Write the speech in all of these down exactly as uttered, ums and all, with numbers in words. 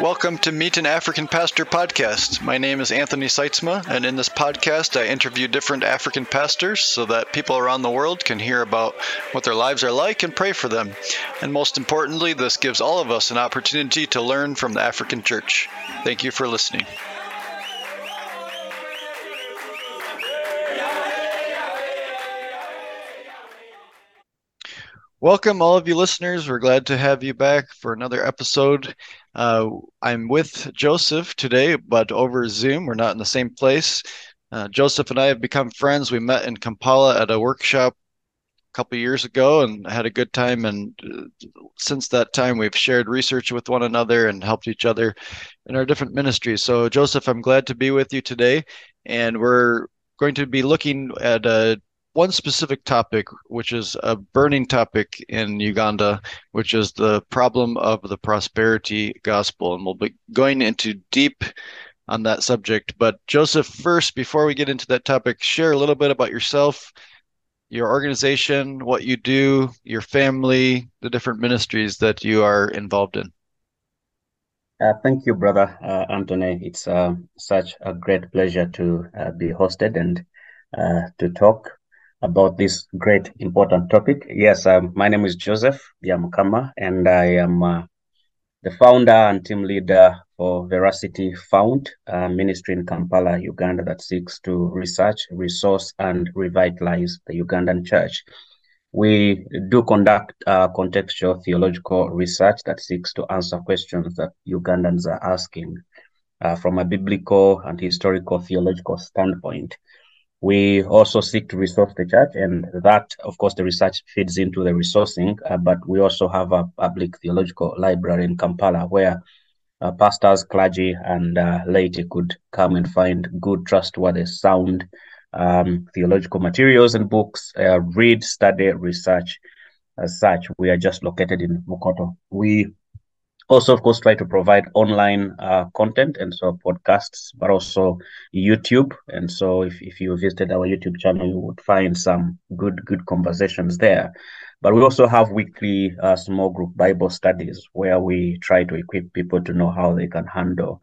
Welcome to Meet an African Pastor podcast. My name is Anthony Sitsma, and in this podcast I interview different African pastors so that people around the world can hear about what their lives are like and pray for them. And most importantly, this gives all of us an opportunity to learn from the African church. Thank you for listening. Welcome, all of you listeners. We're glad to have you back for another episode. Uh, I'm with Joseph today, but over Zoom. We're not in the same place. Uh, Joseph and I have become friends. We met in Kampala at a workshop a couple years ago and had a good time. And uh, since that time, we've shared research with one another and helped each other in our different ministries. So, Joseph, I'm glad to be with you today. And we're going to be looking at a one specific topic, which is a burning topic in Uganda, which is the problem of the prosperity gospel. And we'll be going into deep on that subject. But Joseph, first, before we get into that topic, share a little bit about yourself, your organization, what you do, your family, the different ministries that you are involved in. Uh, thank you, brother uh, Anthony. It's uh, such a great pleasure to uh, be hosted and uh, to talk about this great important topic. Yes, um, my name is Joseph Byamukama, and I am uh, the founder and team leader for Veracity Fount, a ministry in Kampala, Uganda, that seeks to research, resource, and revitalize the Ugandan church. We do conduct uh, contextual theological research that seeks to answer questions that Ugandans are asking uh, from a biblical and historical theological standpoint. We also seek to resource the church, and that, of course, the research feeds into the resourcing, uh, but we also have a public theological library in Kampala where uh, pastors, clergy, and uh, laity could come and find good, trustworthy, sound um, theological materials and books, uh, read, study, research. As such, we are just located in Mokoto. We also, of course, try to provide online uh, content, and so podcasts, but also YouTube. And so if, if you visited our YouTube channel, you would find some good, good conversations there. But we also have weekly uh, small group Bible studies where we try to equip people to know how they can handle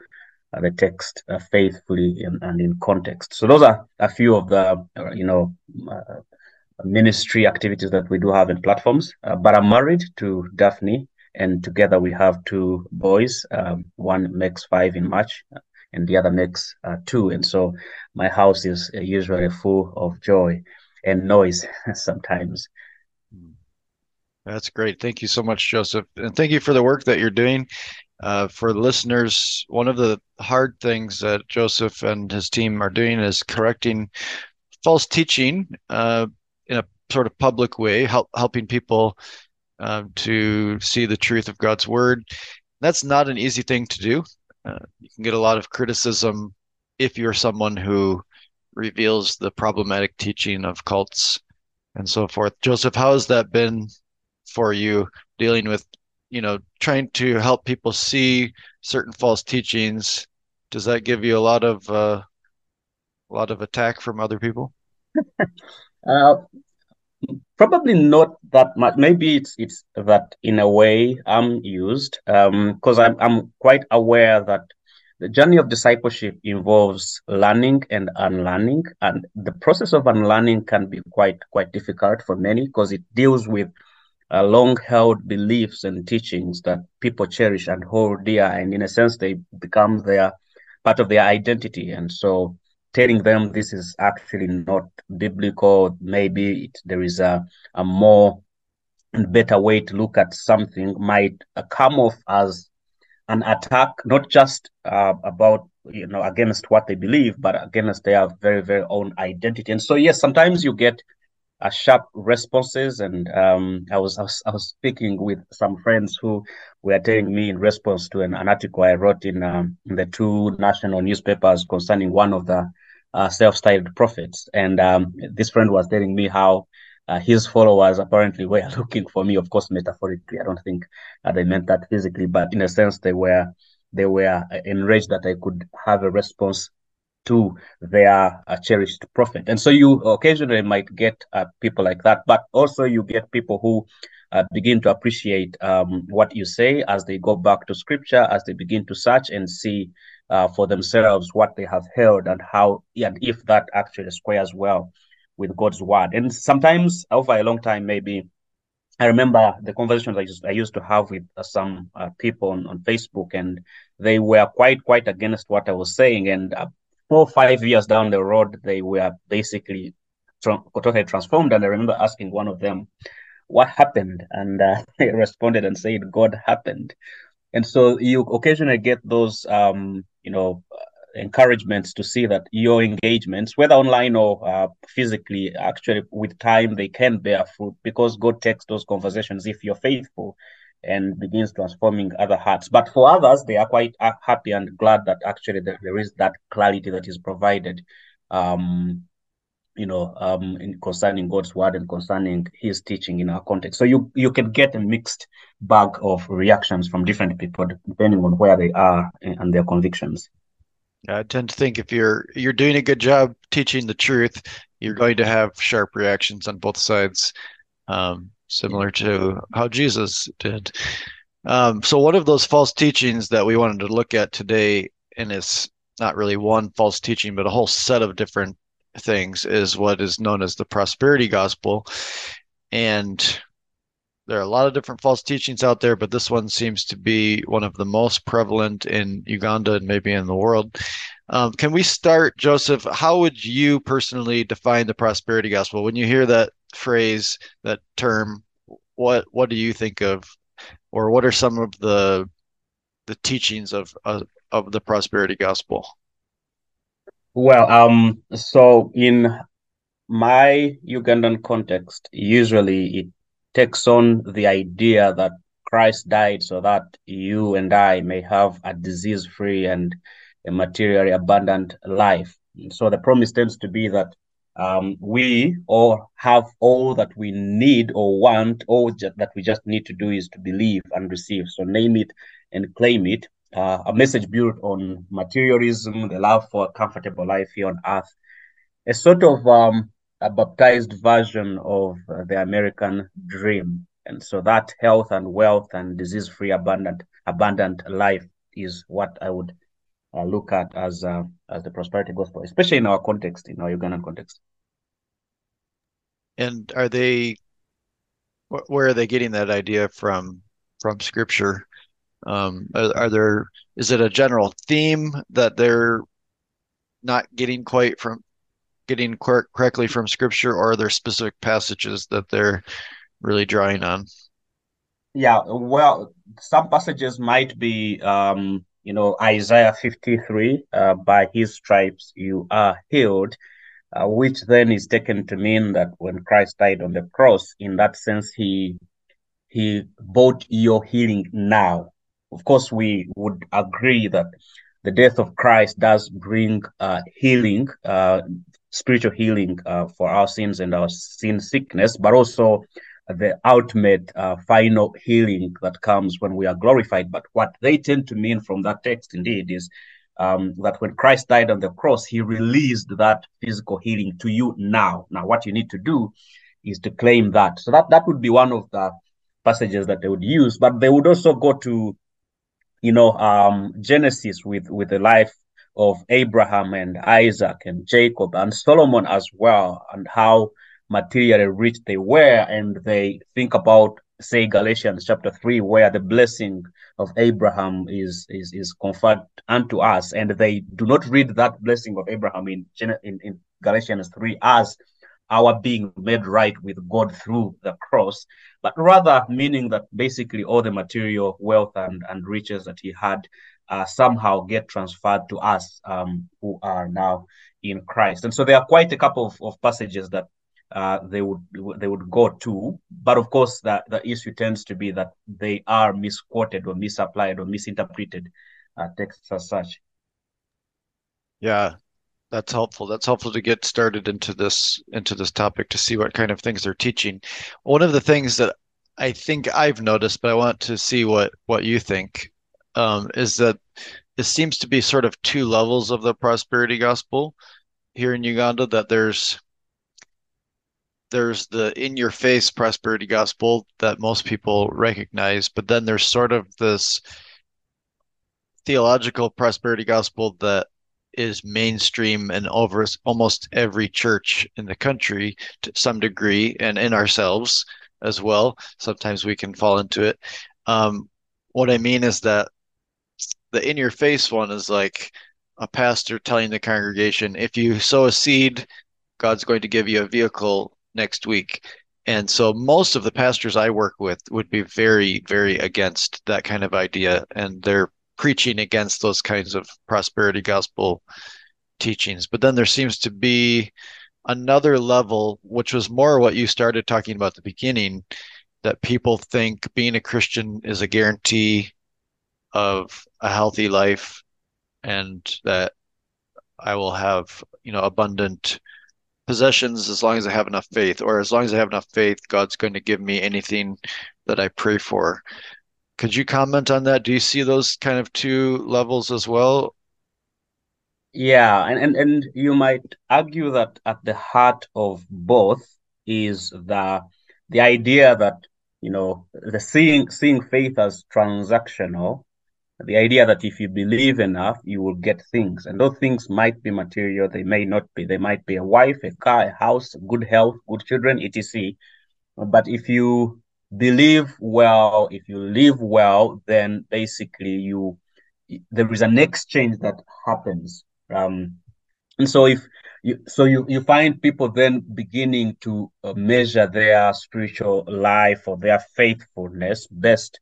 uh, the text uh, faithfully in, and in context. So those are a few of the, uh, you know, uh, ministry activities that we do have in platforms. Uh, but I'm married to Daphne, and together we have two boys. Um, one makes five in March, and the other makes uh, two. And so my house is usually full of joy and noise sometimes. That's great. Thank you so much, Joseph. And thank you for the work that you're doing. Uh, for the listeners, one of the hard things that Joseph and his team are doing is correcting false teaching uh, in a sort of public way, help, helping people Um, to see the truth of God's word. That's not an easy thing to do. Uh, you can get a lot of criticism if you're someone who reveals the problematic teaching of cults and so forth. Joseph, how has that been for you, dealing with, you know, trying to help people see certain false teachings? Does that give you a lot of uh, a lot of attack from other people? uh Probably not that much. Maybe it's it's that in a way I'm used, because um, I'm I'm quite aware that the journey of discipleship involves learning and unlearning, and the process of unlearning can be quite quite difficult for many because it deals with uh, long-held beliefs and teachings that people cherish and hold dear, and in a sense they become their part of their identity, and so telling them this is actually not biblical, maybe it, there is a, a more and better way to look at something, might come off as an attack, not just uh, about, you know, against what they believe, but against their very, very own identity. And so, yes, sometimes you get a sharp responses. And um, I was, I was I was speaking with some friends who were telling me in response to an, an article I wrote in, um, in the two national newspapers concerning one of the Uh, self-styled prophets, and um, this friend was telling me how uh, his followers apparently were looking for me. Of course, metaphorically, I don't think uh, they meant that physically, but in a sense, they were they were enraged that I could have a response to their uh, cherished prophet. And so you occasionally might get uh, people like that, but also you get people who uh, begin to appreciate um, what you say as they go back to scripture, as they begin to search and see uh, for themselves what they have held and how, and if that actually squares well with God's word. And sometimes, over a long time, maybe, I remember the conversations I used, I used to have with uh, some uh, people on, on Facebook, and they were quite, quite against what I was saying. And uh, four or five years down the road, they were basically tra- totally transformed. And I remember asking one of them, what happened? And uh, they responded and said, God happened. And so you occasionally get those, um, you know, encouragements to see that your engagements, whether online or uh, physically, actually with time they can bear fruit, because God takes those conversations if you're faithful and begins transforming other hearts. But for others, they are quite happy and glad that actually there is that clarity that is provided, um, you know, um, in concerning God's word and concerning his teaching in our context. So you, you can get a mixed bag of reactions from different people depending on where they are and their convictions. I tend to think if you're you're doing a good job teaching the truth, you're going to have sharp reactions on both sides, um, similar to how Jesus did. Um, so one of those false teachings that we wanted to look at today, and it's not really one false teaching, but a whole set of different things, is what is known as the prosperity gospel. And there are a lot of different false teachings out there, but this one seems to be one of the most prevalent in Uganda and maybe in the world. Um, can we start, Joseph? How would you personally define the prosperity gospel? When you hear that phrase, that term, what what do you think of, or what are some of the the teachings of uh, of the prosperity gospel? Well, um, so in my Ugandan context, usually it takes on the idea that Christ died so that you and I may have a disease-free and a materially abundant life. So the promise tends to be that um, we all have all that we need or want, all ju- that we just need to do is to believe and receive. So name it and claim it, uh, a message built on materialism, the love for a comfortable life here on earth, a sort of um, a baptized version of uh, the American dream. And so that health and wealth and disease-free abundant abundant life is what I would uh, look at as uh, as the prosperity gospel, especially in our context, in our Ugandan context. And are they, where are they getting that idea from, from scripture? Um, are, are there, is it a general theme that they're not getting quite from, getting cor- correctly from scripture, or are there specific passages that they're really drawing on? Yeah, well, some passages might be, um, you know, Isaiah fifty-three, uh, by his stripes you are healed, uh, which then is taken to mean that when Christ died on the cross, in that sense, he he bought your healing now. Of course, we would agree that the death of Christ does bring uh, healing, uh, spiritual healing uh, for our sins and our sin sickness, but also the ultimate uh, final healing that comes when we are glorified. But what they tend to mean from that text indeed is um, that when Christ died on the cross, he released that physical healing to you now. Now, what you need to do is to claim that. So that, that would be one of the passages that they would use, but they would also go to, you know, um, Genesis with, with the life of Abraham and Isaac and Jacob and Solomon as well, and how materially rich they were. And they think about, say, Galatians chapter three, where the blessing of Abraham is is is conferred unto us. And they do not read that blessing of Abraham in in, in Galatians three as our being made right with God through the cross, but rather meaning that basically all the material wealth and, and riches that he had Uh, somehow get transferred to us um, who are now in Christ. And so there are quite a couple of, of passages that uh, they would they would go to. But of course, the, the issue tends to be that they are misquoted or misapplied or misinterpreted uh, texts as such. Yeah, that's helpful. That's helpful to get started into this into this topic, to see what kind of things they're teaching. One of the things that I think I've noticed, but I want to see what, what you think, Um, is that it seems to be sort of two levels of the prosperity gospel here in Uganda, that there's there's the in-your-face prosperity gospel that most people recognize, but then there's sort of this theological prosperity gospel that is mainstream and over almost every church in the country to some degree, and in ourselves as well. Sometimes we can fall into it. Um, what I mean is that the in-your-face one is like a pastor telling the congregation, if you sow a seed, God's going to give you a vehicle next week. And so most of the pastors I work with would be very, very against that kind of idea, and they're preaching against those kinds of prosperity gospel teachings. But then there seems to be another level, which was more what you started talking about at the beginning, that people think being a Christian is a guarantee of a healthy life, and that I will have, you know, abundant possessions as long as I have enough faith, or as long as I have enough faith, God's going to give me anything that I pray for. Could you comment on that? Do you see those kind of two levels as well? Yeah, and, and, and you might argue that at the heart of both is the the idea that, you know, the seeing seeing faith as transactional, the idea that if you believe enough, you will get things. And those things might be material, they may not be. They might be a wife, a car, a house, good health, good children, et cetera. But if you believe well, if you live well, then basically you there is an exchange that happens, um and so if you so you you find people then beginning to measure their spiritual life or their faithfulness based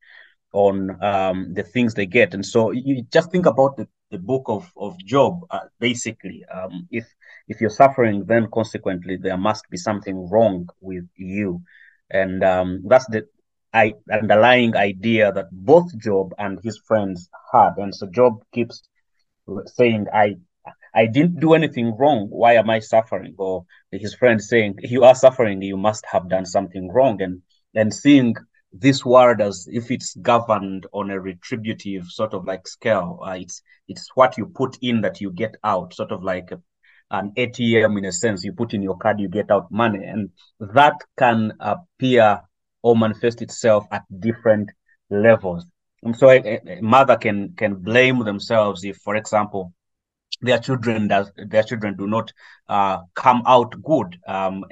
on um the things they get. And so you just think about the, the book of of Job. Uh, basically um if if you're suffering, then consequently there must be something wrong with you. And um, that's the I, underlying idea that both Job and his friends had. And so Job keeps saying, I I didn't do anything wrong. Why am I suffering? Or his friend saying, you are suffering. You must have done something wrong. And, and seeing this world as if it's governed on a retributive sort of like scale. Uh, it's it's what you put in that you get out, sort of like a, an A T M in a sense. You put in your card, you get out money. And that can appear or manifest itself at different levels. And so a, a mother can can blame themselves if, for example, their children does, their children do not uh, come out good, um,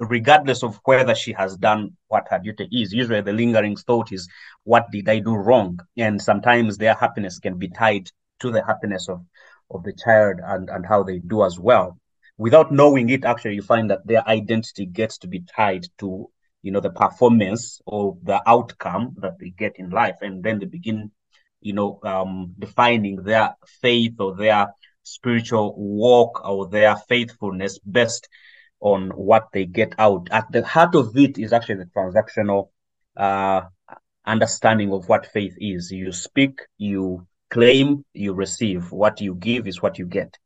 regardless of whether she has done what her duty is. Usually the lingering thought is, what did I do wrong? And sometimes their happiness can be tied to the happiness of of the child and, and how they do as well. Without knowing it, actually, you find that their identity gets to be tied to, you know, the performance or the outcome that they get in life. And then they begin, you know, um, defining their faith or their spiritual walk or their faithfulness based on what they get out. At the heart of it is actually the transactional uh, understanding of what faith is. You speak, you claim, you receive. What you give is what you get.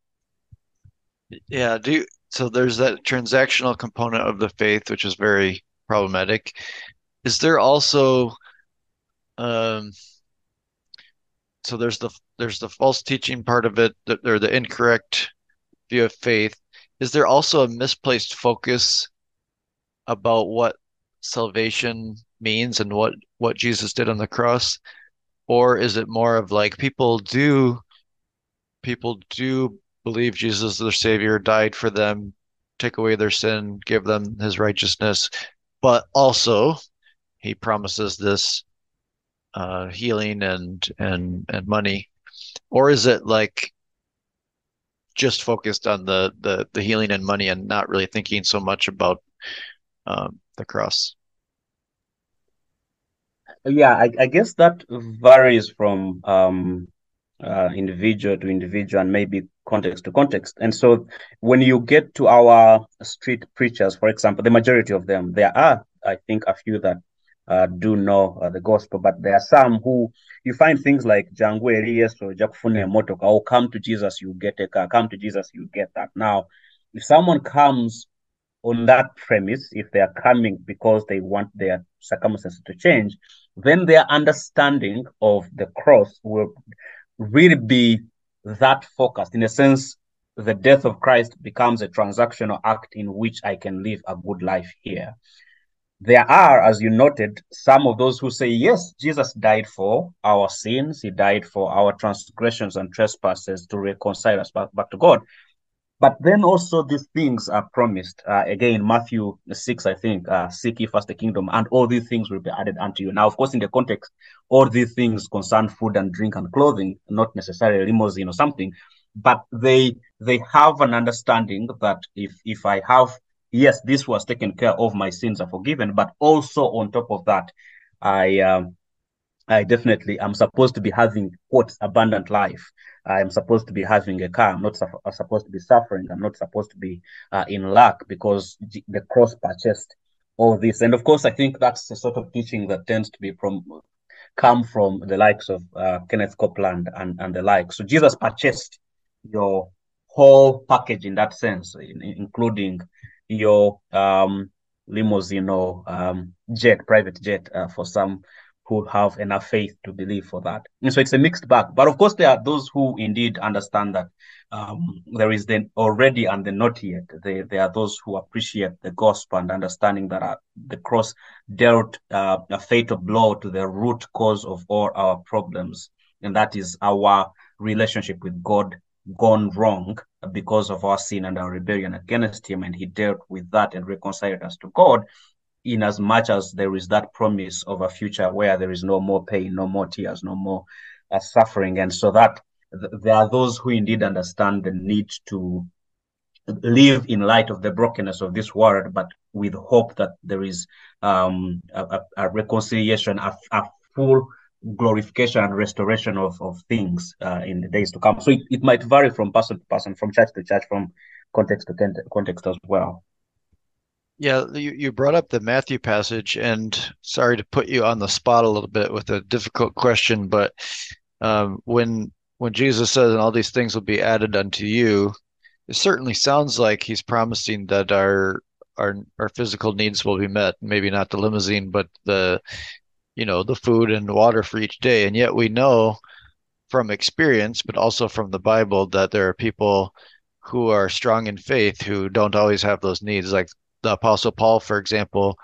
Yeah. Do you, so there's that transactional component of the faith, which is very problematic. Is there also um so there's the there's the false teaching part of it, or the incorrect view of faith. Is there also a misplaced focus about what salvation means and what what Jesus did on the cross? Or is it more of like people do people do believe Jesus, their Savior, died for them, take away their sin, give them his righteousness, but also he promises this uh, healing and, and and money? Or is it like just focused on the, the, the healing and money and not really thinking so much about um, the cross? Yeah, I, I guess that varies from um, uh, individual to individual and maybe context to context. And so when you get to our street preachers, for example, the majority of them, there are, I think, a few that uh, do know uh, the gospel, but there are some who you find things like Jangu Elias or Jakufune Motoka, oh, come to Jesus, you get a car, come to Jesus, you get that. Now, if someone comes on that premise, if they are coming because they want their circumstances to change, then their understanding of the cross will really be that focused. In a sense, the death of Christ becomes a transactional act in which I can live a good life here. There are, as you noted, some of those who say, yes, Jesus died for our sins. He died for our transgressions and trespasses to reconcile us back, back to God. But then also these things are promised. Uh, again, Matthew six, I think, uh, seek ye first the kingdom, and all these things will be added unto you. Now, of course, in the context, all these things concern food and drink and clothing, not necessarily limousine or something, but they they have an understanding that if if I have, yes, this was taken care of, my sins are forgiven, but also on top of that, I um, I definitely am supposed to be having, quote, abundant life. I am supposed to be having a car. I'm not su- I'm supposed to be suffering. I'm not supposed to be uh, in lack because the cross purchased all this. And of course, I think that's the sort of teaching that tends to be from come from the likes of uh, Kenneth Copeland and, and the like. So Jesus purchased your whole package in that sense, in, including your um, limousine or um, jet, private jet uh, for some who have enough faith to believe for that. And so it's a mixed bag. But of course, there are those who indeed understand that um, there is the already and the not yet. They, there are those who appreciate the gospel and understanding that uh, the cross dealt uh, a fatal blow to the root cause of all our problems. And that is our relationship with God gone wrong because of our sin and our rebellion against him, and he dealt with that and reconciled us to God, in as much as there is that promise of a future where there is no more pain, no more tears, no more uh, suffering. And so that th- there are those who indeed understand the need to live in light of the brokenness of this world, but with hope that there is um, a, a reconciliation, a, a full glorification and restoration of, of things uh, in the days to come. So it, it might vary from person to person, from church to church, from context to cont- context as well. Yeah, you, you brought up the Matthew passage, and sorry to put you on the spot a little bit with a difficult question, but um, when when Jesus says, and all these things will be added unto you, it certainly sounds like he's promising that our our our physical needs will be met, maybe not the limousine, but the you know, the food and water for each day. And yet we know from experience, but also from the Bible, that there are people who are strong in faith who don't always have those needs. Like the Apostle Paul, for example,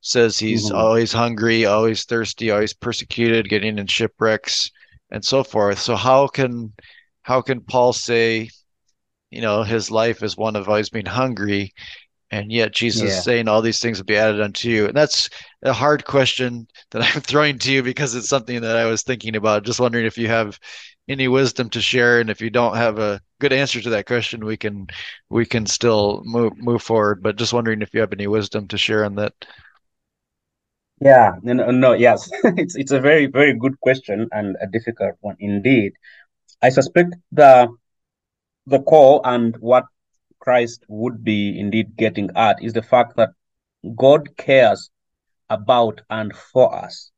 says he's mm-hmm. always hungry, always thirsty, always persecuted, getting in shipwrecks and so forth. So how can how can Paul say, you know, his life is one of always being hungry, and yet Jesus yeah. is saying all these things will be added unto you? And that's a hard question that I'm throwing to you because it's something that I was thinking about. Just wondering if you have any wisdom to share, and if you don't have a good answer to that question, we can we can still move move forward. But just wondering if you have any wisdom to share on that. Yeah, no, no yes, it's it's a very very good question and a difficult one indeed. I suspect the the call and what Christ would be indeed getting at is the fact that God cares about and for us,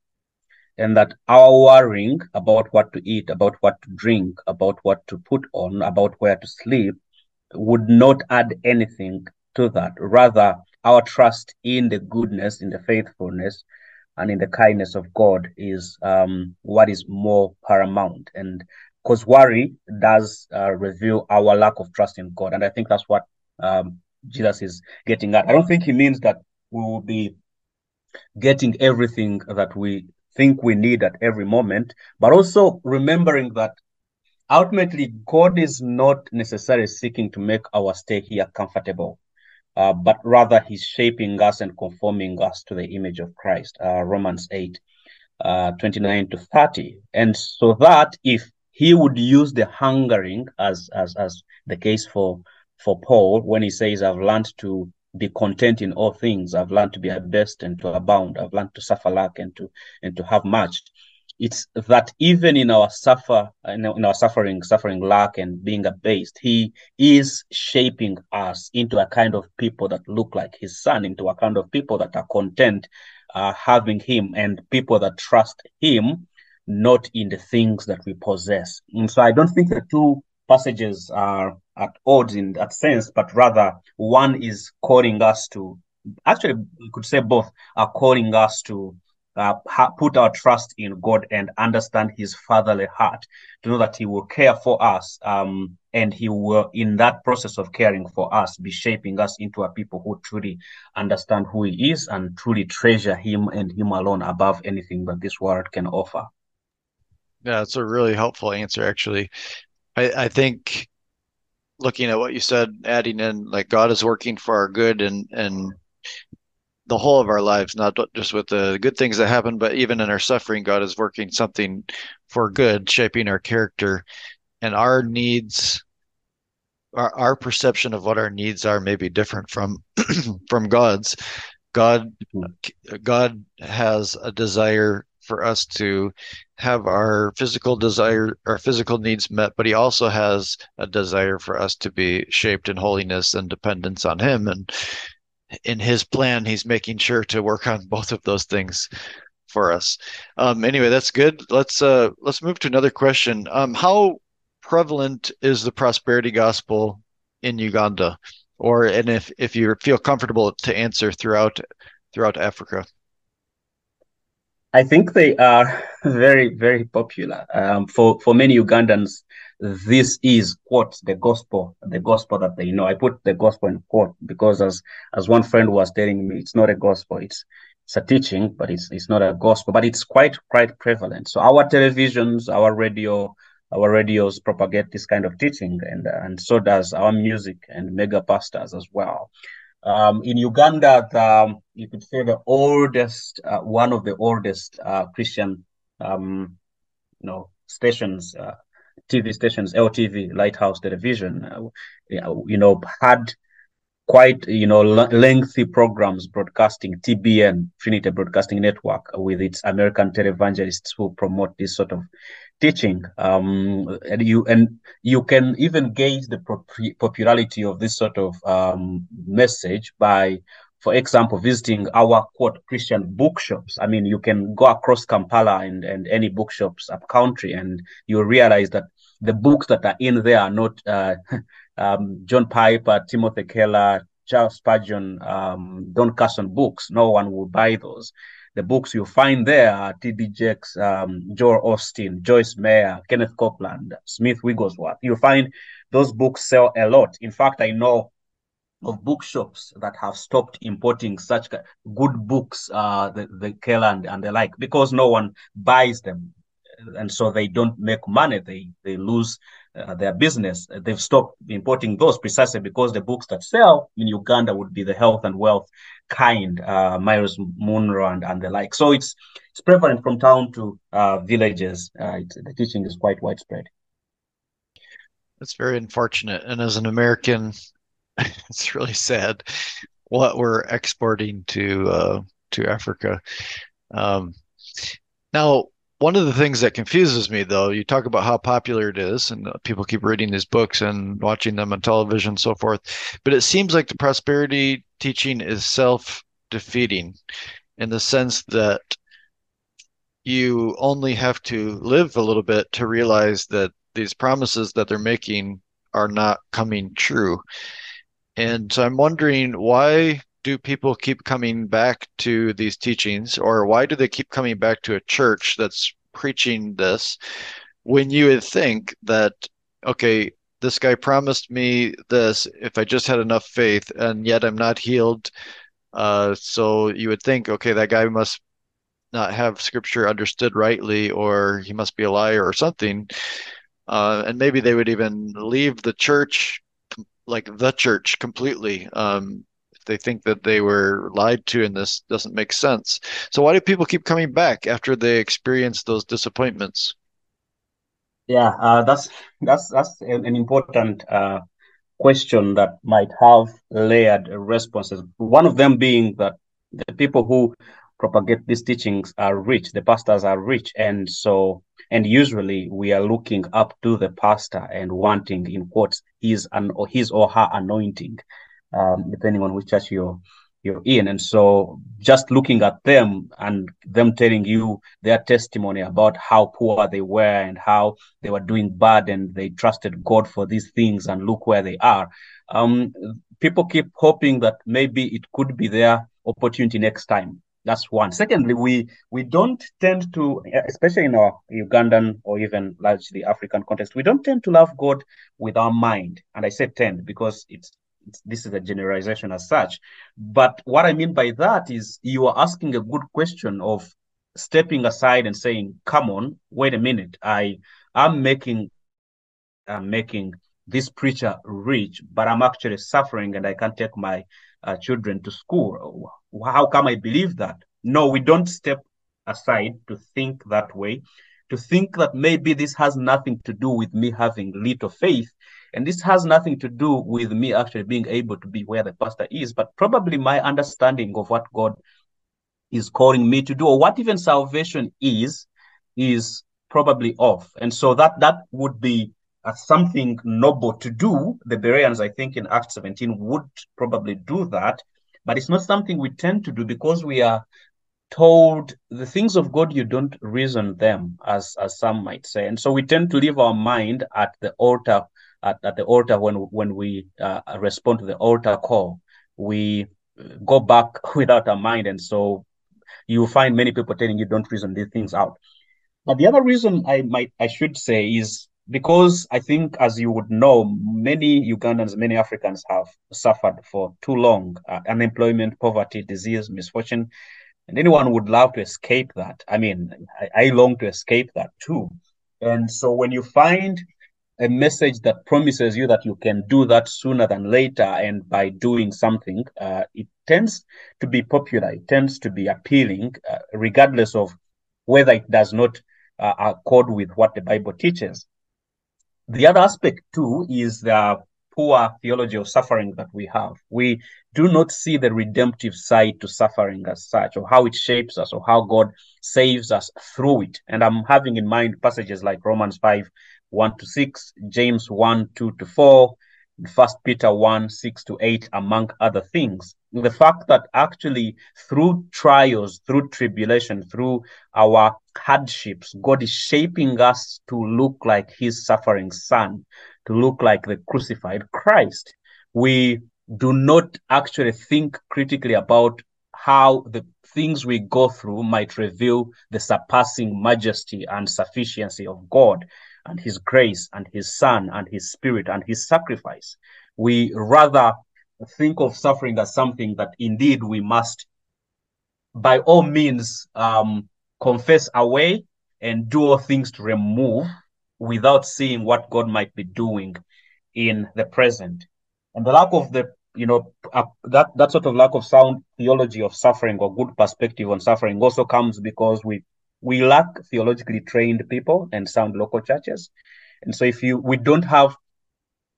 and that our worrying about what to eat, about what to drink, about what to put on, about where to sleep would not add anything to that. Rather, our trust in the goodness, in the faithfulness, and in the kindness of God is um, what is more paramount. And because worry does uh, reveal our lack of trust in God. And I think that's what um, Jesus is getting at. I don't think he means that we will be getting everything that we think we need at every moment, but also remembering that ultimately God is not necessarily seeking to make our stay here comfortable, uh, but rather he's shaping us and conforming us to the image of Christ, uh, Romans eight, uh, twenty-nine to thirty. And so that if he would use the hungering as, as, as the case for, for Paul, when he says, I've learned to be content in all things. I've learned to be at best and to abound. I've learned to suffer lack and to and to have much. It's that even in our suffer in our, in our suffering, suffering lack and being abased, he is shaping us into a kind of people that look like his son, into a kind of people that are content uh, having him, and people that trust him, not in the things that we possess. And so I don't think the two passages are at odds in that sense, but rather one is calling us to, actually, you could say both are calling us to uh, ha- put our trust in God and understand his fatherly heart, to know that he will care for us, um, and he will, in that process of caring for us, be shaping us into a people who truly understand who he is and truly treasure him and him alone above anything that this world can offer. Yeah, it's a really helpful answer, actually. I, I think looking at what you said, adding in like God is working for our good and and the whole of our lives, not just with the good things that happen, but even in our suffering, God is working something for good, shaping our character and our needs. Our, our perception of what our needs are may be different from from God's. God, God has a desire for us to have our physical desire, our physical needs met, but he also has a desire for us to be shaped in holiness and dependence on him. And in his plan, he's making sure to work on both of those things for us. Um, anyway, that's good. Let's uh, let's move to another question. Um, how prevalent is the prosperity gospel in Uganda? Or, and if, if you feel comfortable to answer, throughout throughout Africa? I think they are very, very popular. Um, for, for many Ugandans, this is, quote, the gospel, the gospel that they know. I put the gospel in quote because as as one friend was telling me, it's not a gospel, it's it's a teaching, but it's it's not a gospel, but it's quite, quite prevalent. So our televisions, our radio, our radios propagate this kind of teaching, and, and so does our music and mega pastors as well. Um, in Uganda, the, you could say the oldest, uh, one of the oldest uh, Christian, um, you know, stations, uh, T V stations, L T V, Lighthouse Television, uh, you know, had quite, you know, l- lengthy programs broadcasting T B N, Trinity Broadcasting Network, with its American televangelists who promote this sort of teaching. Um, and you and you can even gauge the prop- popularity of this sort of um, message by, for example, visiting our, quote, Christian bookshops. I mean, you can go across Kampala and, and any bookshops up country, and you'll realize that the books that are in there are not uh, um, John Piper, Timothy Keller, Charles Spurgeon, um, Don Carson books. No one will buy those. The books you find there are T D Jakes, um, Joel Osteen, Joyce Meyer, Kenneth Copeland, Smith Wigglesworth. You find those books sell a lot. In fact, I know of bookshops that have stopped importing such good books, uh, the, the Keller and, and the like, because no one buys them. And so they don't make money. They, they lose uh, their business. They've stopped importing those precisely because the books that sell in Uganda would be the health and wealth kind, uh, Myers Monroe and, and the like. So it's it's prevalent from town to uh, villages. Uh, it's, the teaching is quite widespread. That's very unfortunate. And as an American, it's really sad what we're exporting to uh, to Africa. Um, now, one of the things that confuses me, though, you talk about how popular it is, and people keep reading these books and watching them on television and so forth, but it seems like the prosperity teaching is self-defeating in the sense that you only have to live a little bit to realize that these promises that they're making are not coming true. And so I'm wondering, why do people keep coming back to these teachings, or why do they keep coming back to a church that's preaching this, when you would think that, okay, this guy promised me this if I just had enough faith, and yet I'm not healed. Uh, so you would think, okay, that guy must not have scripture understood rightly, or he must be a liar or something. Uh, and maybe they would even leave the church, like the church completely, um, they think that they were lied to, and this doesn't make sense. So why do people keep coming back after they experience those disappointments? Yeah, uh, that's that's that's an, an important uh, question that might have layered responses. One of them being that the people who propagate these teachings are rich, the pastors are rich, and so and usually we are looking up to the pastor and wanting, in quotes, his an or his or her anointing. Um, depending on which church you're, you're in. And so just looking at them and them telling you their testimony about how poor they were and how they were doing bad and they trusted God for these things and look where they are. Um, people keep hoping that maybe it could be their opportunity next time. That's one. Secondly, we we don't tend to, especially in our Ugandan or even largely African context, we don't tend to love God with our mind. And I say tend because it's, it's this is a generalization as such. But what I mean by that is you are asking a good question of stepping aside and saying, come on, wait a minute, I am making, I'm making this preacher rich, but I'm actually suffering and I can't take my uh, children to school. How come I believe that? No, we don't step aside to think that way, to think that maybe this has nothing to do with me having little faith, and this has nothing to do with me actually being able to be where the pastor is, but probably my understanding of what God is calling me to do, or what even salvation is, is probably off. And so that that would be uh, something noble to do. The Bereans, I think, in Acts seventeen would probably do that, but it's not something we tend to do because we are told the things of God, you don't reason them, as as some might say. And so we tend to leave our mind at the altar, at, at the altar when, when we uh, respond to the altar call. We go back without our mind. And so you find many people telling you don't reason these things out. But the other reason I might I should say is because I think, as you would know, many Ugandans, many Africans have suffered for too long, uh, unemployment, poverty, disease, misfortune, and anyone would love to escape that. I mean, I, I long to escape that too. And so when you find a message that promises you that you can do that sooner than later, and by doing something, uh, it tends to be popular, it tends to be appealing, uh, regardless of whether it does not uh, accord with what the Bible teaches. The other aspect, too, is the poor theology of suffering that we have. We do not see the redemptive side to suffering as such, or how it shapes us, or how God saves us through it. And I'm having in mind passages like Romans five, one to six, James one, two to four, First Peter one, six to eight, among other things. The fact that actually through trials, through tribulation, through our hardships, God is shaping us to look like his suffering son, to look like the crucified Christ. We do not actually think critically about how the things we go through might reveal the surpassing majesty and sufficiency of God, and his grace, and his son, and his spirit, and his sacrifice. We rather think of suffering as something that indeed we must, by all means, um, confess away and do all things to remove, without seeing what God might be doing in the present. And the lack of the, you know, uh, that, that sort of lack of sound theology of suffering or good perspective on suffering also comes because we We lack theologically trained people and sound local churches. And so if you, we don't have,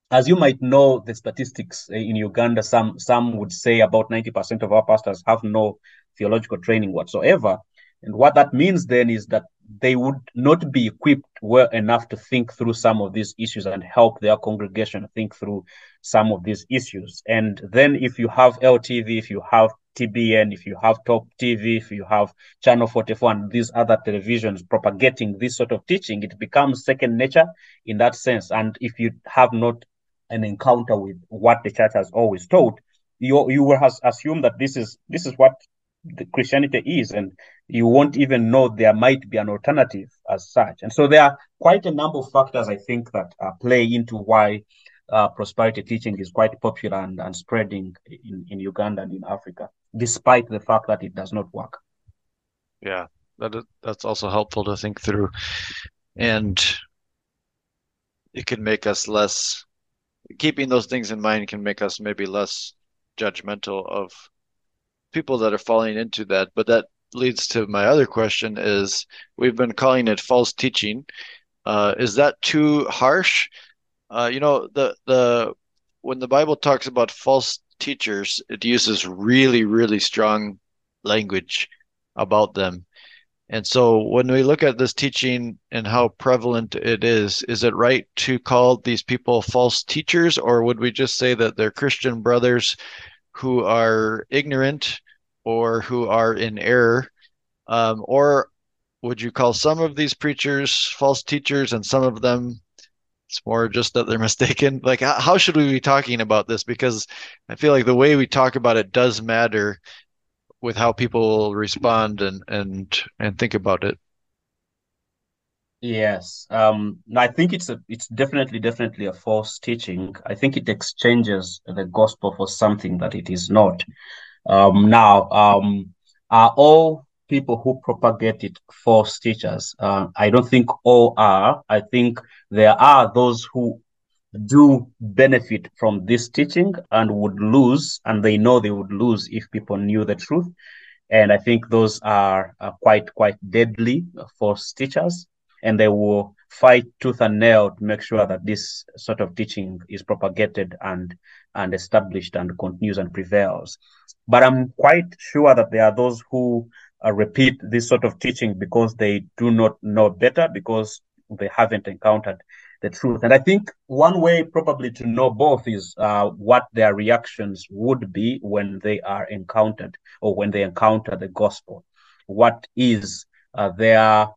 as you might know, the statistics in Uganda, some some would say about ninety percent of our pastors have no theological training whatsoever. And what that means then is that they would not be equipped well enough to think through some of these issues and help their congregation think through some of these issues. And then if you have L T V, if you have T B N, if you have Top T V, if you have Channel forty-four and these other televisions propagating this sort of teaching, it becomes second nature in that sense. And if you have not an encounter with what the church has always taught, you you will assume that this is this is what the Christianity is, and you won't even know there might be an alternative as such. And so there are quite a number of factors, I think, that uh, play into why uh, prosperity teaching is quite popular and, and spreading in, in Uganda and in Africa, despite the fact that it does not work. Yeah, that is, that's also helpful to think through. And it can make us less, keeping those things in mind can make us maybe less judgmental of people that are falling into that. But that leads to my other question is, we've been calling it false teaching. Uh, is that too harsh? Uh, you know, the the when the Bible talks about false teachers, it uses really, really strong language about them. And so when we look at this teaching and how prevalent it is, is it right to call these people false teachers, or would we just say that they're Christian brothers who are ignorant or who are in error? Um, or would you call some of these preachers false teachers and some of them it's more just that they're mistaken? Like, how should we be talking about this? Because I feel like the way we talk about it does matter with how people respond and and and think about it. Yes, um, I think it's a, it's definitely, definitely a false teaching. I think it exchanges the gospel for something that it is not. Um, now, um, are all people who propagate it false teachers? Uh, I don't think all are. I think there are those who do benefit from this teaching and would lose, and they know they would lose if people knew the truth. And I think those are uh, quite, quite deadly false teachers. And they will fight tooth and nail to make sure that this sort of teaching is propagated and and established and continues and prevails. But I'm quite sure that there are those who uh, repeat this sort of teaching because they do not know better, because they haven't encountered the truth. And I think one way probably to know both is uh, what their reactions would be when they are encountered, or when they encounter the gospel. What is uh, their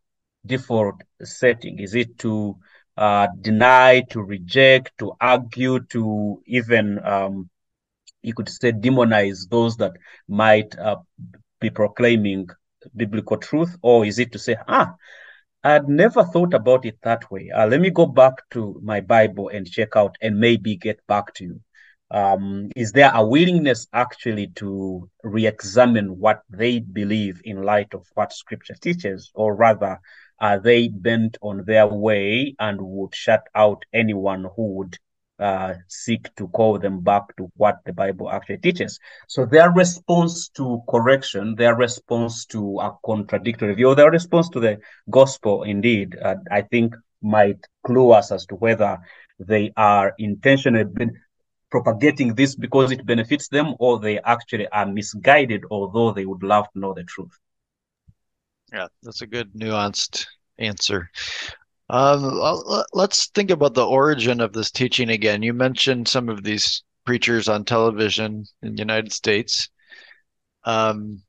default setting? Is it to uh, deny, to reject, to argue, to even, um, you could say, demonize those that might uh, be proclaiming biblical truth? Or is it to say, ah, I'd never thought about it that way. Uh, let me go back to my Bible and check out and maybe get back to you. Um, is there a willingness actually to re-examine what they believe in light of what Scripture teaches? Or rather, are they bent on their way and would shut out anyone who would uh, seek to call them back to what the Bible actually teaches? So their response to correction, their response to a contradictory view, their response to the gospel, indeed, uh, I think might clue us as to whether they are intentionally ben- propagating this because it benefits them, or they actually are misguided, although they would love to know the truth. Yeah, that's a good nuanced answer. Um, let's think about the origin of this teaching again. You mentioned some of these preachers on television in the United States. Um,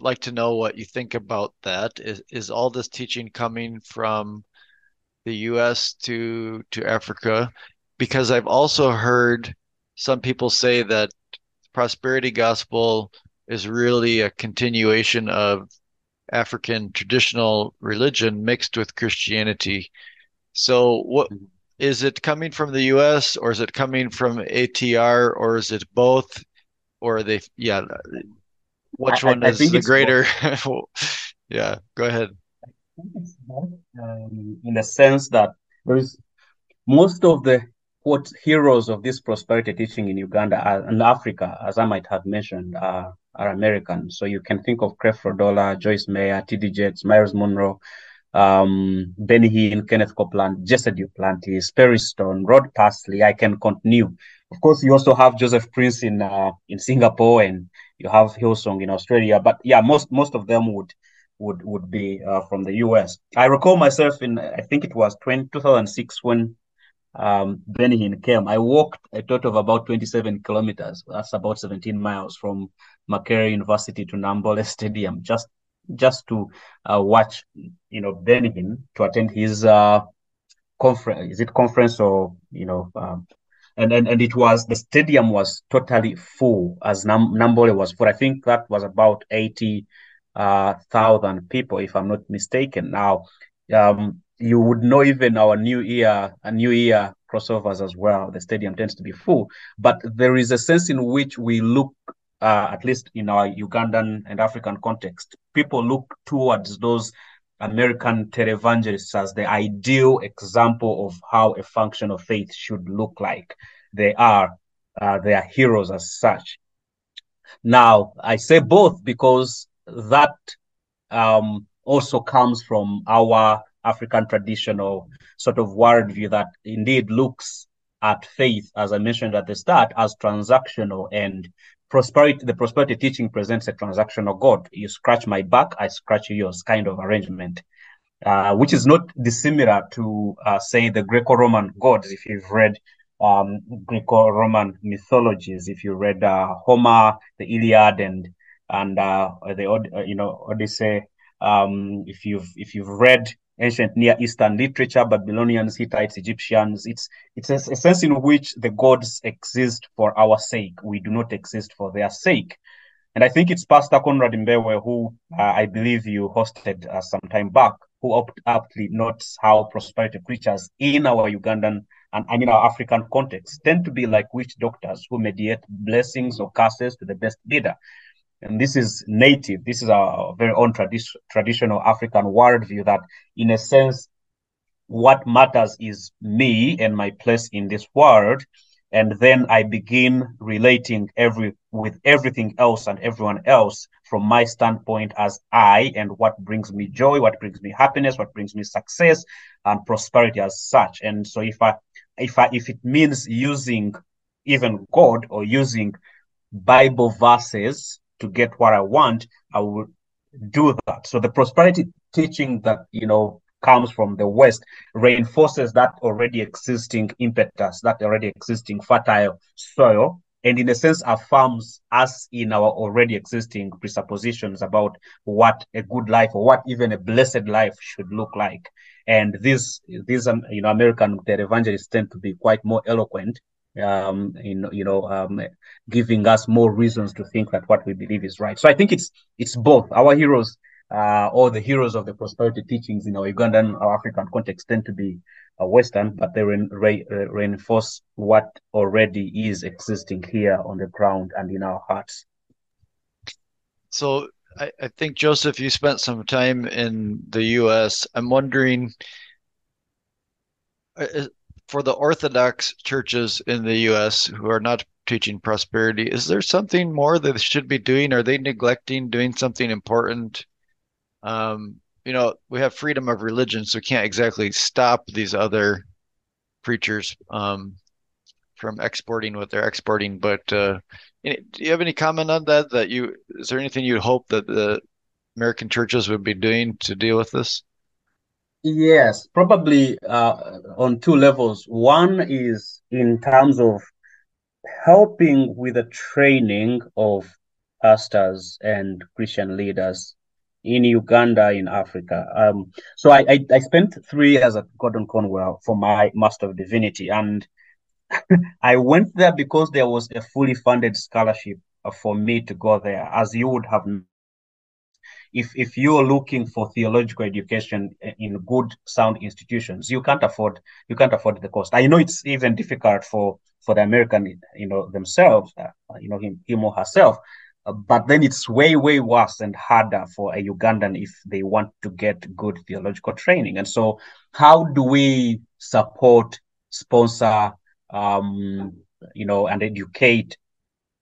I'd like to know what you think about that. Is, is all this teaching coming from the U S to, to Africa? Because I've also heard some people say that prosperity gospel is really a continuation of African traditional religion mixed with Christianity. So what is it coming from the U S, or is it coming from A T R, or is it both? Or are they, yeah, which I, one I, I is the greater? Yeah, go ahead. I think it's both, um, in the sense that there is most of the what heroes of this prosperity teaching in Uganda and Africa, as I might have mentioned, are, are American. So you can think of Creflo Dollar, Joyce Meyer, T D Jakes, Myers Monroe, um, Benny Hinn, Kenneth Copeland, Jesse Duplantis, Perry Stone, Rod Parsley. I can continue. Of course, you also have Joseph Prince in uh, in Singapore, and you have Hillsong in Australia. But yeah, most most of them would would would be uh, from the U S. I recall myself in I think it was two thousand six when Um, Benny Hinn came. I walked a total of about twenty-seven kilometers. That's about seventeen miles from Makerere University to Nambole Stadium, just just to uh, watch, you know, Benny Hinn, to attend his uh, conference. Is it conference or you know? Um, and and and it was, the stadium was totally full, as Nam- Nambole was full. I think that was about eighty uh, thousand people, if I'm not mistaken. Now, um. You would know even our new year, a new year crossovers as well. The stadium tends to be full, but there is a sense in which we look, uh, at least in our Ugandan and African context, people look towards those American televangelists as the ideal example of how a function of faith should look like. They are, uh, they are heroes as such. Now, I say both because that um, also comes from our African traditional sort of worldview that indeed looks at faith, as I mentioned at the start, as transactional, and prosperity. The prosperity teaching presents a transactional God. You scratch my back, I scratch yours kind of arrangement, uh, which is not dissimilar to, uh, say, the Greco-Roman gods. If you've read um, Greco-Roman mythologies, if you read uh, Homer, the Iliad, and and uh, the you know Odyssey, um, if you've if you've read ancient Near Eastern literature, Babylonians, Hittites, Egyptians. It's it's a, a sense in which the gods exist for our sake. We do not exist for their sake. And I think it's Pastor Conrad Mbewe, who uh, I believe you hosted uh, some time back, who opt aptly notes how prosperity preachers in our Ugandan and, and in our African context tend to be like witch doctors who mediate blessings or curses to the best bidder. And this is native. This is our very own tradi- traditional African worldview that, in a sense, what matters is me and my place in this world. And then I begin relating every with everything else and everyone else from my standpoint as I, and what brings me joy, what brings me happiness, what brings me success and prosperity as such. And so if I if I if it means using even God or using Bible verses to get what I want, I will do that. So the prosperity teaching that, you know, comes from the West reinforces that already existing impetus, that already existing fertile soil, and in a sense affirms us in our already existing presuppositions about what a good life or what even a blessed life should look like. And these, these um, you know, American televangelists tend to be quite more eloquent um in you know um giving us more reasons to think that what we believe is right. So I think it's it's both. Our heroes, uh or the heroes of the prosperity teachings in our Ugandan or African context, tend to be uh, Western, but they re re reinforce what already is existing here on the ground and in our hearts. So I, I think, Joseph, you spent some time in the U S I'm wondering, uh, for the Orthodox churches in the U S who are not teaching prosperity, is there something more that they should be doing? Are they neglecting doing something important? Um, you know, we have freedom of religion, so we can't exactly stop these other preachers um, from exporting what they're exporting. But uh, do you have any comment on that? That you is there anything you'd hope that the American churches would be doing to deal with this? Yes, probably uh, on two levels. One is in terms of helping with the training of pastors and Christian leaders in Uganda, in Africa. Um, so I, I, I spent three years at Gordon Conwell for my Master of Divinity. And I went there because there was a fully funded scholarship for me to go there, as you would have known. If, if you're looking for theological education in good, sound institutions, you can't afford you can't afford the cost. I know it's even difficult for, for the American, you know, themselves, uh, you know, him, him or herself, uh, but then it's way, way worse and harder for a Ugandan if they want to get good theological training. And so how do we support, sponsor, um, you know, and educate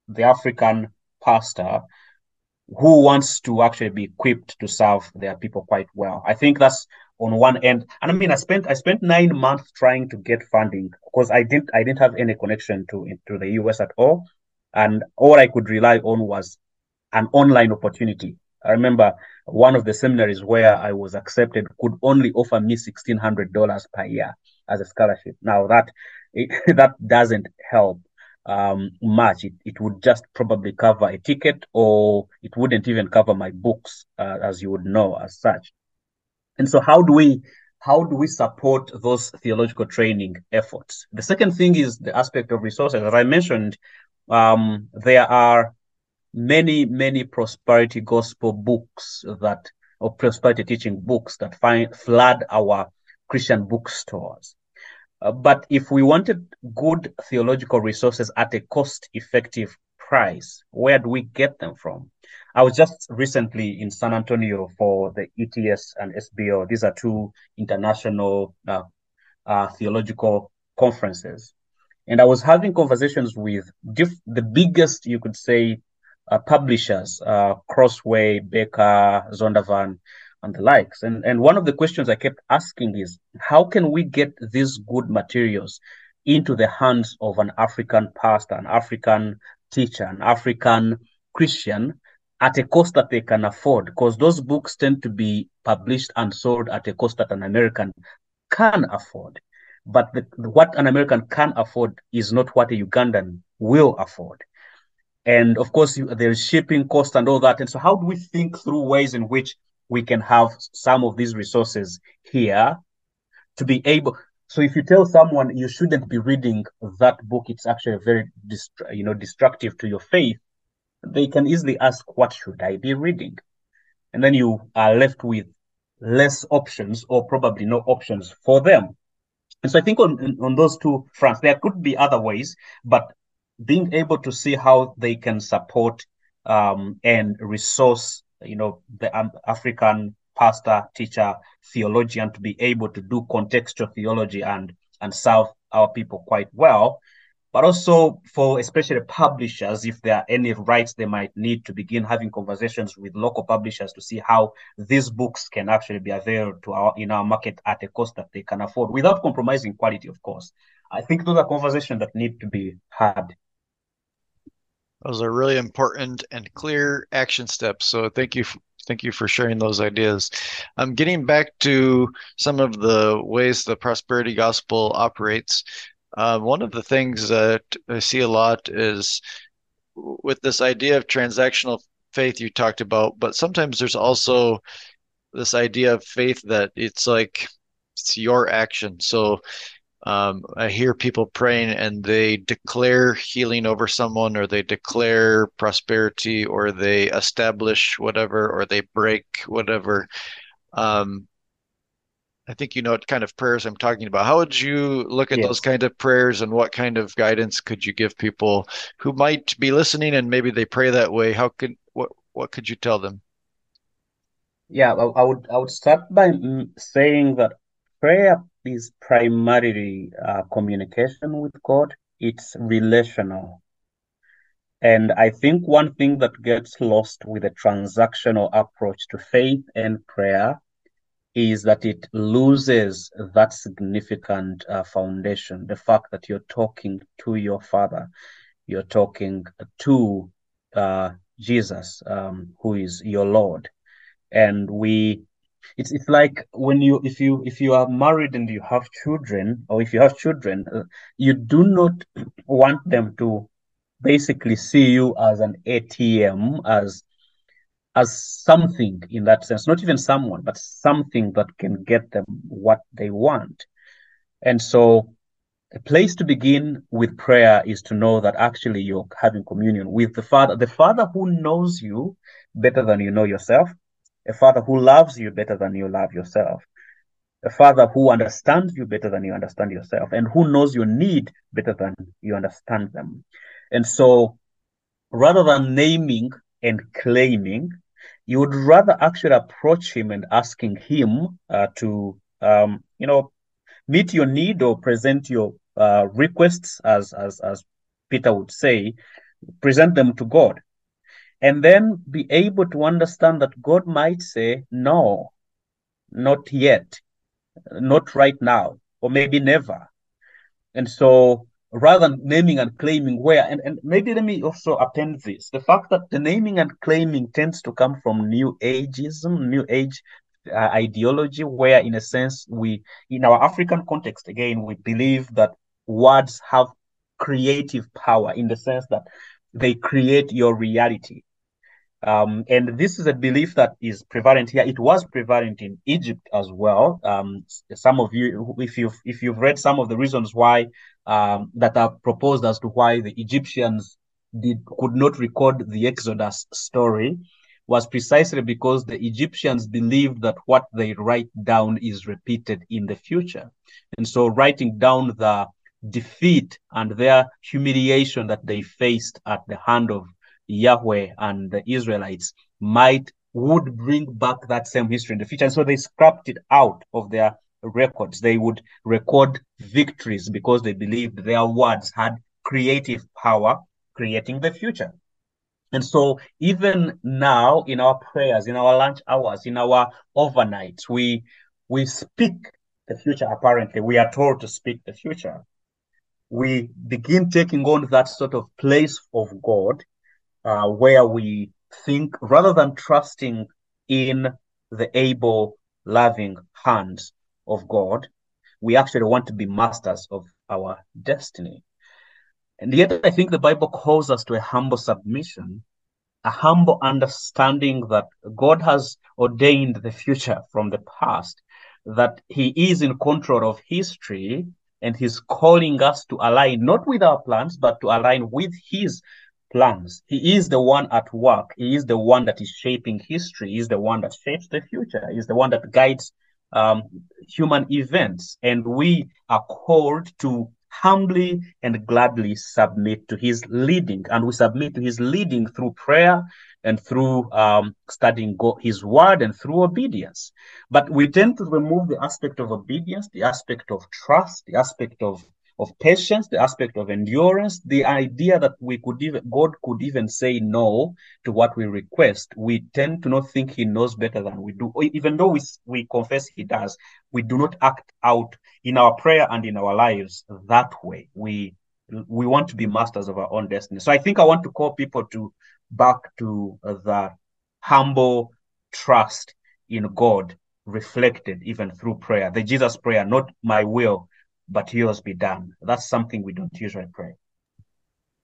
the African pastor who wants to actually be equipped to serve their people quite well? I think that's on one end. And I mean, I spent I spent nine months trying to get funding because I didn't I didn't have any connection to to the U S at all, and all I could rely on was an online opportunity. I remember one of the seminaries where I was accepted could only offer me sixteen hundred dollars per year as a scholarship. Now that it, that doesn't help um much. It, it would just probably cover a ticket, or it wouldn't even cover my books, uh, as you would know as such. And so how do we how do we support those theological training efforts? The second thing is the aspect of resources. As I mentioned, um there are many many prosperity gospel books that or prosperity teaching books that find flood our Christian bookstores. Uh, but if we wanted good theological resources at a cost-effective price, where do we get them from? I was just recently in San Antonio for the E T S and S B O. These are two international uh, uh, theological conferences. And I was having conversations with diff the biggest, you could say, uh, publishers, uh, Crossway, Baker, Zondervan, and the likes. And, and one of the questions I kept asking is, how can we get these good materials into the hands of an African pastor, an African teacher, an African Christian at a cost that they can afford? Because those books tend to be published and sold at a cost that an American can afford. But the, what an American can afford is not what a Ugandan will afford. And of course, you, there's shipping costs and all that. And so how do we think through ways in which we can have some of these resources here to be able? So if you tell someone you shouldn't be reading that book, it's actually very, you know, destructive to your faith. they can easily ask, what should I be reading? And then you are left with less options, or probably no options for them. And so I think on, on those two fronts, there could be other ways, but being able to see how they can support um, and resource, you know, the um, African pastor, teacher, theologian to be able to do contextual theology and, and serve our people quite well. But also for especially publishers, if there are any rights they might need to begin having conversations with local publishers to see how these books can actually be available to our, in our market at a cost that they can afford without compromising quality, of course. I think those are conversations that need to be had. Those are really important and clear action steps. So thank you. F- Thank you for sharing those ideas. Um, getting back to some of the ways the prosperity gospel operates, uh, one of the things that I see a lot is with this idea of transactional faith you talked about, but sometimes there's also this idea of faith that it's like it's your action. So um, I hear people praying and they declare healing over someone, or they declare prosperity, or they establish whatever, or they break whatever. Um, I think you know what kind of prayers I'm talking about. How would you look at yes. those kind of prayers, and what kind of guidance could you give people who might be listening and maybe they pray that way? How could, what, what could you tell them? Yeah, I, I would, I would start by saying that prayer is primarily uh, communication with God. It's relational. And I think one thing that gets lost with a transactional approach to faith and prayer is that it loses that significant uh, foundation. The fact that you're talking to your Father, you're talking to uh, Jesus, um, who is your Lord. And we It's it's like when you if you if you are married and you have children, or if you have children, uh, you do not want them to basically see you as an A T M, as as something in that sense, not even someone, but something that can get them what they want. And so a place to begin with prayer is to know that actually you're having communion with the Father, the Father who knows you better than you know yourself. A Father who loves you better than you love yourself. A Father who understands you better than you understand yourself, and who knows your need better than you understand them. And so rather than naming and claiming, you would rather actually approach him and asking him uh, to, um, you know, meet your need, or present your uh, requests, as, as, as Peter would say, present them to God. And then be able to understand that God might say, no, not yet, not right now, or maybe never. And so rather than naming and claiming where, and, and maybe let me also append this, the fact that the naming and claiming tends to come from New Ageism, New Age uh, ideology, where in a sense we, in our African context, again, we believe that words have creative power in the sense that they create your reality. Um, and this is a belief that is prevalent here. It was prevalent in Egypt as well. Um, some of you, if you've if you've read some of the reasons why um, that are proposed as to why the Egyptians did could not record the Exodus story, was precisely because the Egyptians believed that what they write down is repeated in the future, and so writing down the defeat and their humiliation that they faced at the hand of Yahweh and the Israelites might would bring back that same history in the future. And so they scrapped it out of their records. They would record victories because they believed their words had creative power, creating the future. And so even now in our prayers, in our lunch hours, in our overnights, we we speak the future. Apparently, we are told to speak the future. We begin taking on that sort of place of God uh, where we think, rather than trusting in the able, loving hands of God, we actually want to be masters of our destiny. And yet I think the Bible calls us to a humble submission, a humble understanding that God has ordained the future from the past, that he is in control of history, and he's calling us to align, not with our plans, but to align with his plans. He is the one at work. He is the one that is shaping history. He is the one that shapes the future. He is the one that guides um, human events. And we are called to humbly and gladly submit to his leading. And we submit to his leading through prayer and through um, studying God, his word, and through obedience. But we tend to remove the aspect of obedience, the aspect of trust, the aspect of of patience, the aspect of endurance, the idea that we could even, God could even say no to what we request. We tend to not think he knows better than we do. Even though we, we confess he does, we do not act out in our prayer and in our lives that way. We, we want to be masters of our own destiny. So I think I want to call people to back to the humble trust in God reflected even through prayer. The Jesus prayer, not my will, but yours be done. That's something we don't usually pray.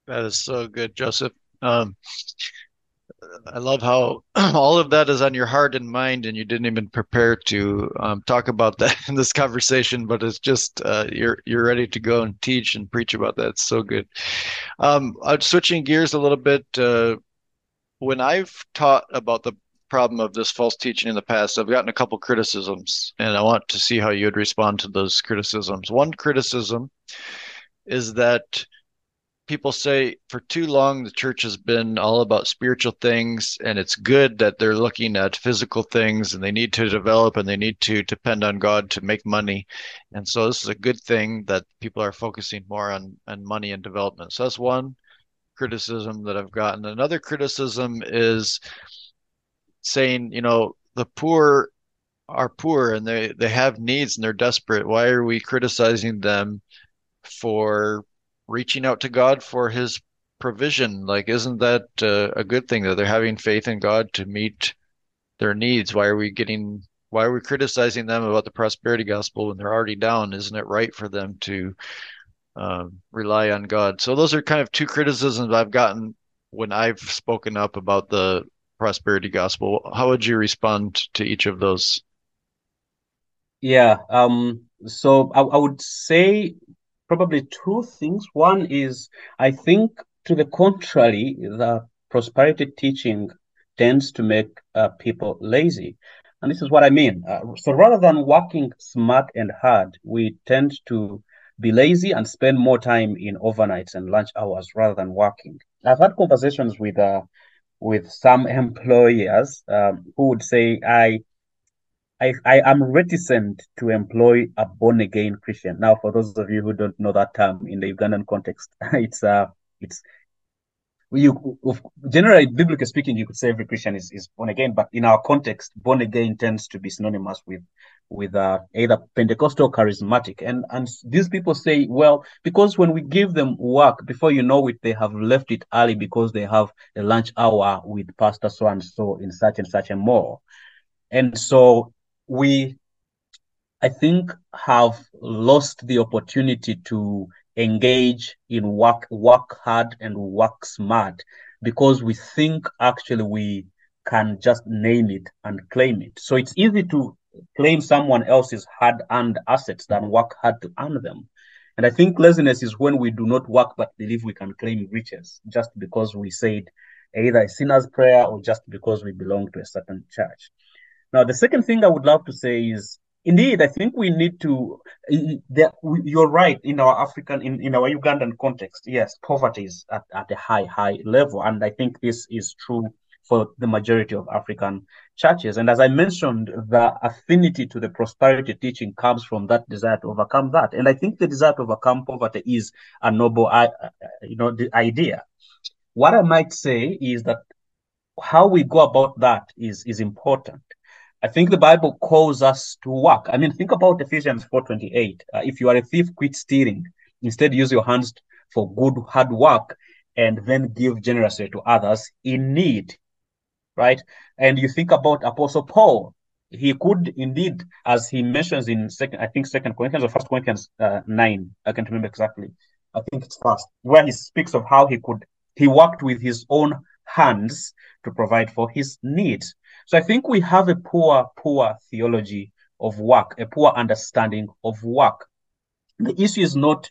That is so good, Joseph. Um, I love how all of that is on your heart and mind, and you didn't even prepare to um, talk about that in this conversation, but it's just uh, you're you're ready to go and teach and preach about that. It's so good. Um, I'm switching gears a little bit. Uh, when I've taught about the problem of this false teaching in the past, I've gotten a couple criticisms, and I want to see how you would respond to those criticisms. One criticism is that people say for too long the church has been all about spiritual things, and it's good that they're looking at physical things, and they need to develop, and they need to depend on God to make money. And so this is a good thing that people are focusing more on, on money and development. So that's one criticism that I've gotten. Another criticism is saying, you know, the poor are poor and they, they have needs and they're desperate. Why are we criticizing them for reaching out to God for his provision? Like, isn't that uh, a good thing that they're having faith in God to meet their needs? Why are we getting, why are we criticizing them about the prosperity gospel when they're already down? Isn't it right for them to uh, rely on God? So those are kind of two criticisms I've gotten when I've spoken up about the prosperity gospel. How would you respond to each of those? Yeah, um, so I, I would say probably two things. One is, I think, to the contrary, the prosperity teaching tends to make uh, people lazy. And this is what I mean. Uh, so rather than working smart and hard, we tend to be lazy and spend more time in overnights and lunch hours rather than working. I've had conversations with uh, with some employers um, who would say, I, I I am reticent to employ a born-again Christian. Now, for those of you who don't know that term in the Ugandan context, it's uh it's you generally, biblically speaking, you could say every Christian is, is born again, but in our context, born again tends to be synonymous with with uh, either Pentecostal or charismatic. And and these people say, well, because when we give them work, before you know it, they have left it early because they have a lunch hour with Pastor so and so in such and such and more. And so we, I think, have lost the opportunity to engage in work, work hard and work smart, because we think actually we can just name it and claim it. So it's easy to claim someone else's hard-earned assets than work hard to earn them. And I think laziness is when we do not work but believe we can claim riches just because we said either a sinner's prayer or just because we belong to a certain church. Now, the second thing I would love to say is, indeed, I think we need to, you're right, in our African, in, in our Ugandan context, yes, poverty is at, at a high, high level. And I think this is true for the majority of African churches. And as I mentioned, the affinity to the prosperity teaching comes from that desire to overcome that. And I think the desire to overcome poverty is a noble, you know, the idea. What I might say is that how we go about that is, is important. I think the Bible calls us to work. I mean, think about Ephesians four twenty-eight. Uh, if you are a thief, quit stealing. Instead, use your hands for good, hard work, and then give generously to others in need, right? And you think about Apostle Paul. He could indeed, as he mentions in, second, I think, Second Corinthians or First Corinthians uh, nine. I can't remember exactly. I think it's First, where he speaks of how he could, he worked with his own hands to provide for his needs. So I think we have a poor, poor theology of work, a poor understanding of work. The issue is not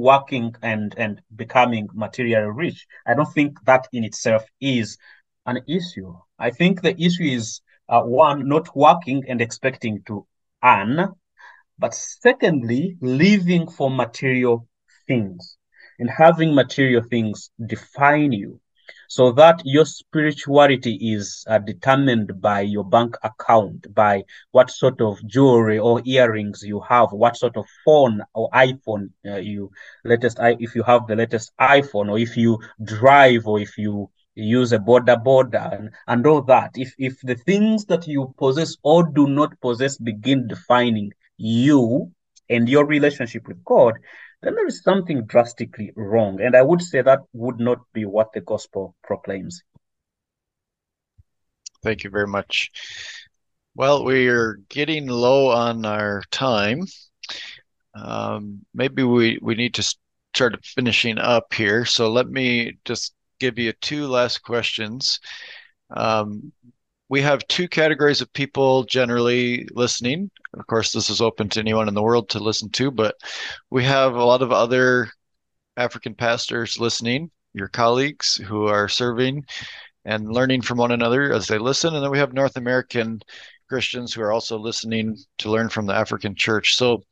working and and becoming materially rich. I don't think that in itself is an issue. I think the issue is uh, one, not working and expecting to earn, but secondly, living for material things and having material things define you, so that your spirituality is uh, determined by your bank account, by what sort of jewelry or earrings you have, what sort of phone or iPhone uh, you latest, if you have the latest iPhone, or if you drive, or if you use a border border and, and all that. If, if the things that you possess or do not possess begin defining you and your relationship with God, then there is something drastically wrong. And I would say that would not be what the gospel proclaims. Thank you very much. Well, we are getting low on our time. Um, maybe we, we need to start finishing up here. So let me just give you two last questions. Um, we have two categories of people generally listening. Of course, this is open to anyone in the world to listen to, but we have a lot of other African pastors listening, your colleagues who are serving and learning from one another as they listen. And then we have North American Christians who are also listening to learn from the African church. So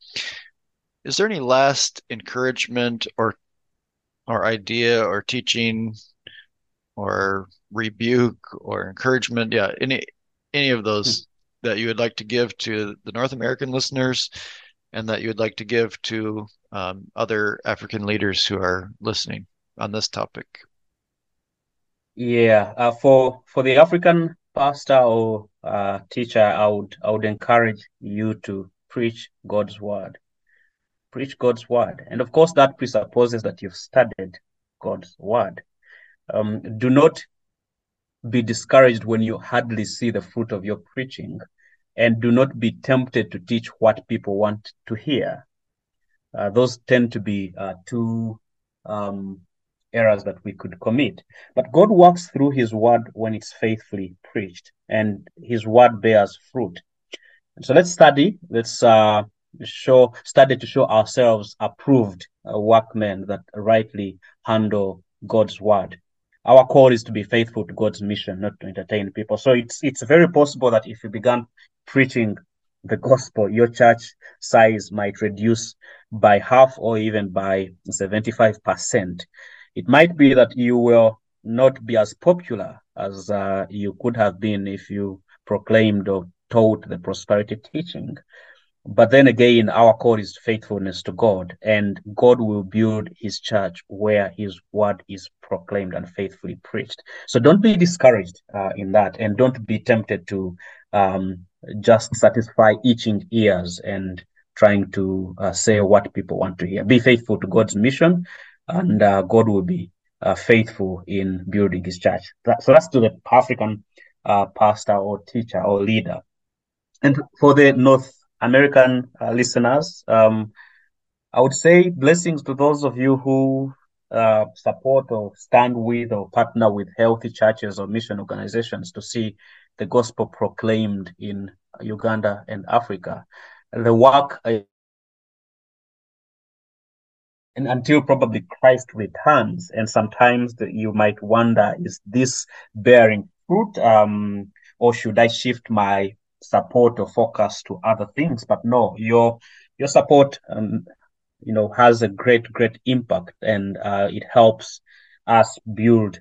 is there any last encouragement or or idea or teaching or rebuke or encouragement? Yeah, any any of those that you would like to give to the North American listeners, and that you would like to give to um, other African leaders who are listening on this topic? Yeah, uh, for for the African pastor or uh, teacher, I would I would encourage you to preach God's word, preach God's word, and of course that presupposes that you've studied God's word. Um, do not be discouraged when you hardly see the fruit of your preaching, and do not be tempted to teach what people want to hear. Uh, those tend to be uh, two um, errors that we could commit. But God works through his word when it's faithfully preached, and his word bears fruit. So let's study. Let's uh, show study to show ourselves approved uh, workmen that rightly handle God's word. Our call is to be faithful to God's mission, not to entertain people. So it's it's very possible that if you began preaching the gospel, your church size might reduce by half or even by seventy-five percent. It might be that you will not be as popular as uh, you could have been if you proclaimed or taught the prosperity teaching. But then again, our call is faithfulness to God, and God will build his church where his word is proclaimed and faithfully preached. So don't be discouraged uh, in that, and don't be tempted to um, just satisfy itching ears and trying to uh, say what people want to hear. Be faithful to God's mission, and uh, God will be uh, faithful in building his church. That, so that's to the African uh, pastor or teacher or leader. And for the North American uh, listeners, um, I would say blessings to those of you who uh, support or stand with or partner with healthy churches or mission organizations to see the gospel proclaimed in Uganda and Africa. The work, uh, and until probably Christ returns, and sometimes the, you might wonder, is this bearing fruit, um, or should I shift my support or focus to other things? But no, your your support um, you know has a great great impact, and uh, it helps us build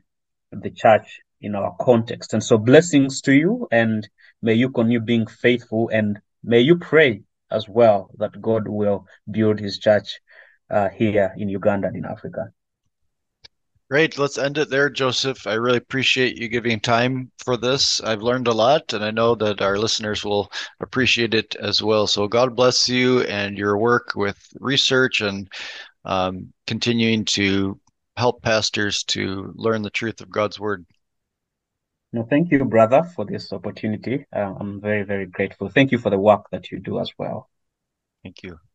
the church in our context. And so blessings to you, and may you continue being faithful, and may you pray as well that God will build his church uh, here in Uganda and in Africa. Great. Let's end it there, Joseph. I really appreciate you giving time for this. I've learned a lot, and I know that our listeners will appreciate it as well. So God bless you and your work with research and um, continuing to help pastors to learn the truth of God's word. No, thank you, brother, for this opportunity. Uh, I'm very, very grateful. Thank you for the work that you do as well. Thank you.